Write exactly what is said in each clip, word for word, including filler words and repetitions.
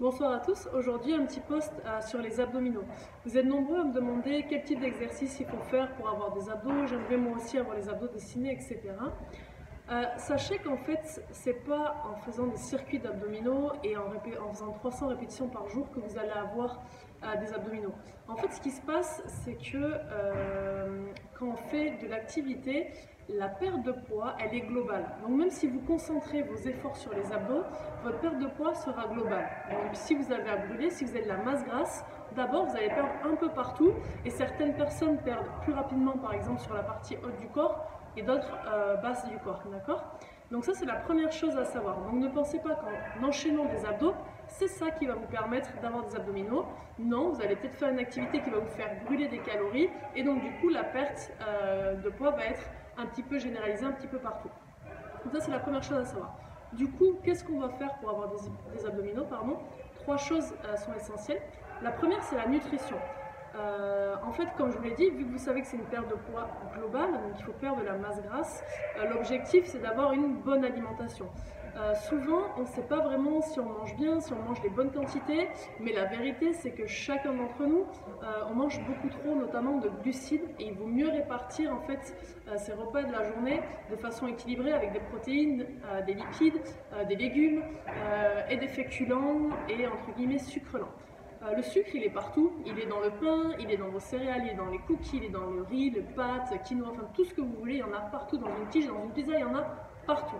Bonsoir à tous, aujourd'hui un petit post sur les abdominaux. Vous êtes nombreux à me demander quel type d'exercice il faut faire pour avoir des abdos, j'aimerais moi aussi avoir les abdos dessinés, et cetera. Euh, sachez qu'en fait, c'est pas en faisant des circuits d'abdominaux et en, en faisant trois cents répétitions par jour que vous allez avoir euh, des abdominaux. En fait, ce qui se passe, c'est que euh, quand on fait de l'activité, la perte de poids, elle est globale. Donc même si vous concentrez vos efforts sur les abdos, votre perte de poids sera globale. Donc si vous avez à brûler, si vous avez de la masse grasse, d'abord vous allez perdre un peu partout et certaines personnes perdent plus rapidement par exemple sur la partie haute du corps et d'autres euh, basses du corps, d'accord? Donc ça c'est la première chose à savoir. Donc ne pensez pas qu'en enchaînant des abdos, c'est ça qui va vous permettre d'avoir des abdominaux. Non, vous allez peut-être faire une activité qui va vous faire brûler des calories et donc du coup la perte euh, de poids va être un petit peu généralisé, un petit peu partout. Donc ça c'est la première chose à savoir. Du coup, qu'est-ce qu'on va faire pour avoir des, des abdominaux pardon? Trois choses euh, sont essentielles. La première, c'est la nutrition. Euh, en fait, comme je vous l'ai dit, vu que vous savez que c'est une perte de poids globale, donc il faut perdre de la masse grasse, euh, l'objectif c'est d'avoir une bonne alimentation. Euh, souvent, on ne sait pas vraiment si on mange bien, si on mange les bonnes quantités, mais la vérité c'est que chacun d'entre nous, euh, on mange beaucoup trop, notamment de glucides, et il vaut mieux répartir en fait euh, ces repas de la journée de façon équilibrée avec des protéines, euh, des lipides, euh, des légumes euh, et des féculents et entre guillemets sucres lents. Euh, le sucre, il est partout, il est dans le pain, il est dans vos céréales, il est dans les cookies, il est dans le riz, les pâtes, quinoa, enfin tout ce que vous voulez, il y en a partout, dans une tige, dans une pizza, il y en a partout.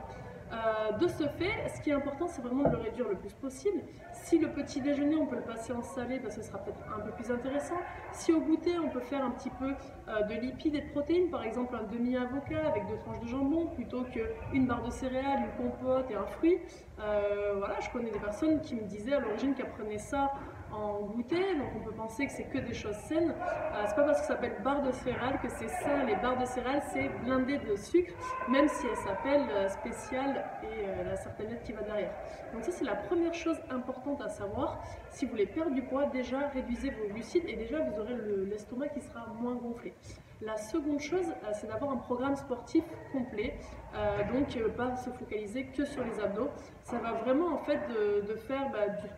Euh, de ce fait, ce qui est important, c'est vraiment de le réduire le plus possible. Si le petit déjeuner, on peut le passer en salé, ben, ce sera peut-être un peu plus intéressant. Si au goûter, on peut faire un petit peu euh, de lipides et de protéines, par exemple un demi-avocat avec deux tranches de jambon, plutôt qu'une barre de céréales, une compote et un fruit. Euh, voilà, je connais des personnes qui me disaient à l'origine qu'elles prenaient ça en goûter, donc on peut penser que c'est que des choses saines. Euh, c'est pas parce que ça s'appelle barre de céréales que c'est sain. Les barres de céréales, c'est blindé de sucre, même si elle s'appelle euh, spéciale et euh, la certaine lettre qui va derrière. Donc ça, c'est la première chose importante à savoir. Si vous voulez perdre du poids, déjà réduisez vos glucides et déjà vous aurez l'estomac qui sera moins gonflé. La seconde chose, euh, c'est d'avoir un programme sportif complet, euh, donc euh, pas se focaliser que sur les abdos. Ça va vraiment en fait de, de faire bah, du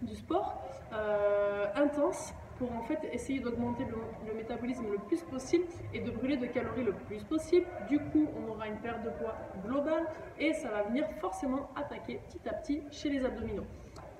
du sport euh, intense pour en fait essayer d'augmenter le, le métabolisme le plus possible et de brûler de calories le plus possible. Du coup, on aura une perte de poids globale et ça va venir forcément attaquer petit à petit chez les abdominaux.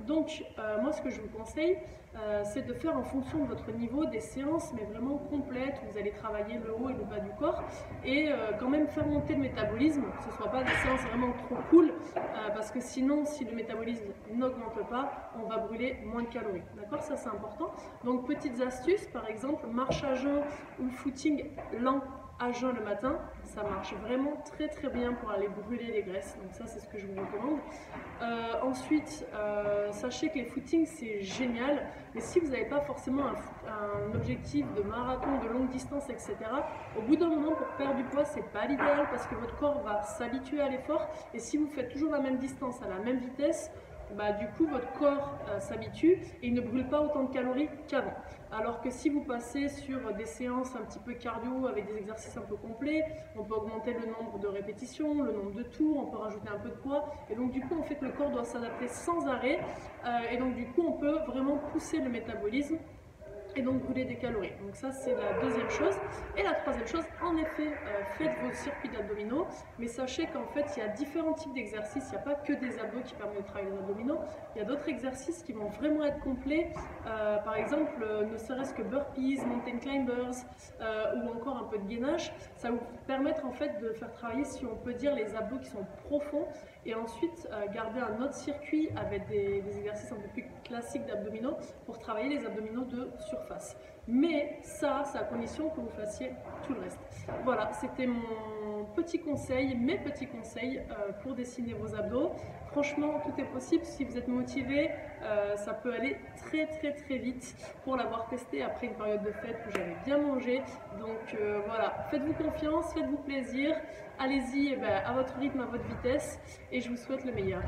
Donc euh, moi ce que je vous conseille euh, c'est de faire en fonction de votre niveau des séances mais vraiment complètes où vous allez travailler le haut et le bas du corps et euh, quand même faire monter le métabolisme, que ce ne soit pas des séances vraiment trop cool euh, parce que sinon si le métabolisme n'augmente pas on va brûler moins de calories, d'accord? Ça c'est important. Donc petites astuces, par exemple marche à jeun ou footing lent à jeun le matin, ça marche vraiment très très bien pour aller brûler les graisses, donc ça c'est ce que je vous recommande. Euh, ensuite, euh, sachez que les footings c'est génial, mais si vous n'avez pas forcément un, un objectif de marathon, de longue distance, et cetera, au bout d'un moment pour perdre du poids c'est pas l'idéal parce que votre corps va s'habituer à l'effort et si vous faites toujours la même distance à la même vitesse, bah, du coup votre corps euh, s'habitue et il ne brûle pas autant de calories qu'avant. Alors que si vous passez sur des séances un petit peu cardio avec des exercices un peu complets, on peut augmenter le nombre de répétitions, le nombre de tours, on peut rajouter un peu de poids et donc du coup en fait le corps doit s'adapter sans arrêt euh, et donc du coup on peut vraiment pousser le métabolisme et donc brûler des calories. Donc ça c'est la deuxième chose. Et la troisième chose, en effet, euh, faites vos circuits d'abdominaux, mais sachez qu'en fait il y a différents types d'exercices, il n'y a pas que des abdos qui permettent de travailler les abdominaux, il y a d'autres exercices qui vont vraiment être complets, euh, par exemple euh, ne serait-ce que burpees, mountain climbers euh, ou encore un peu de gainage, ça va vous permettre en fait de faire travailler, si on peut dire, les abdos qui sont profonds et ensuite euh, garder un autre circuit avec des, des exercices un peu plus classiques d'abdominaux pour travailler les abdominaux de surface. Face. Mais ça, c'est à condition que vous fassiez tout le reste. Voilà, c'était mon petit conseil, mes petits conseils euh, pour dessiner vos abdos. Franchement, tout est possible. Si vous êtes motivé, euh, ça peut aller très très très vite pour l'avoir testé après une période de fête où j'avais bien mangé. Donc euh, voilà, faites-vous confiance, faites-vous plaisir, allez-y eh ben, à votre rythme, à votre vitesse et je vous souhaite le meilleur.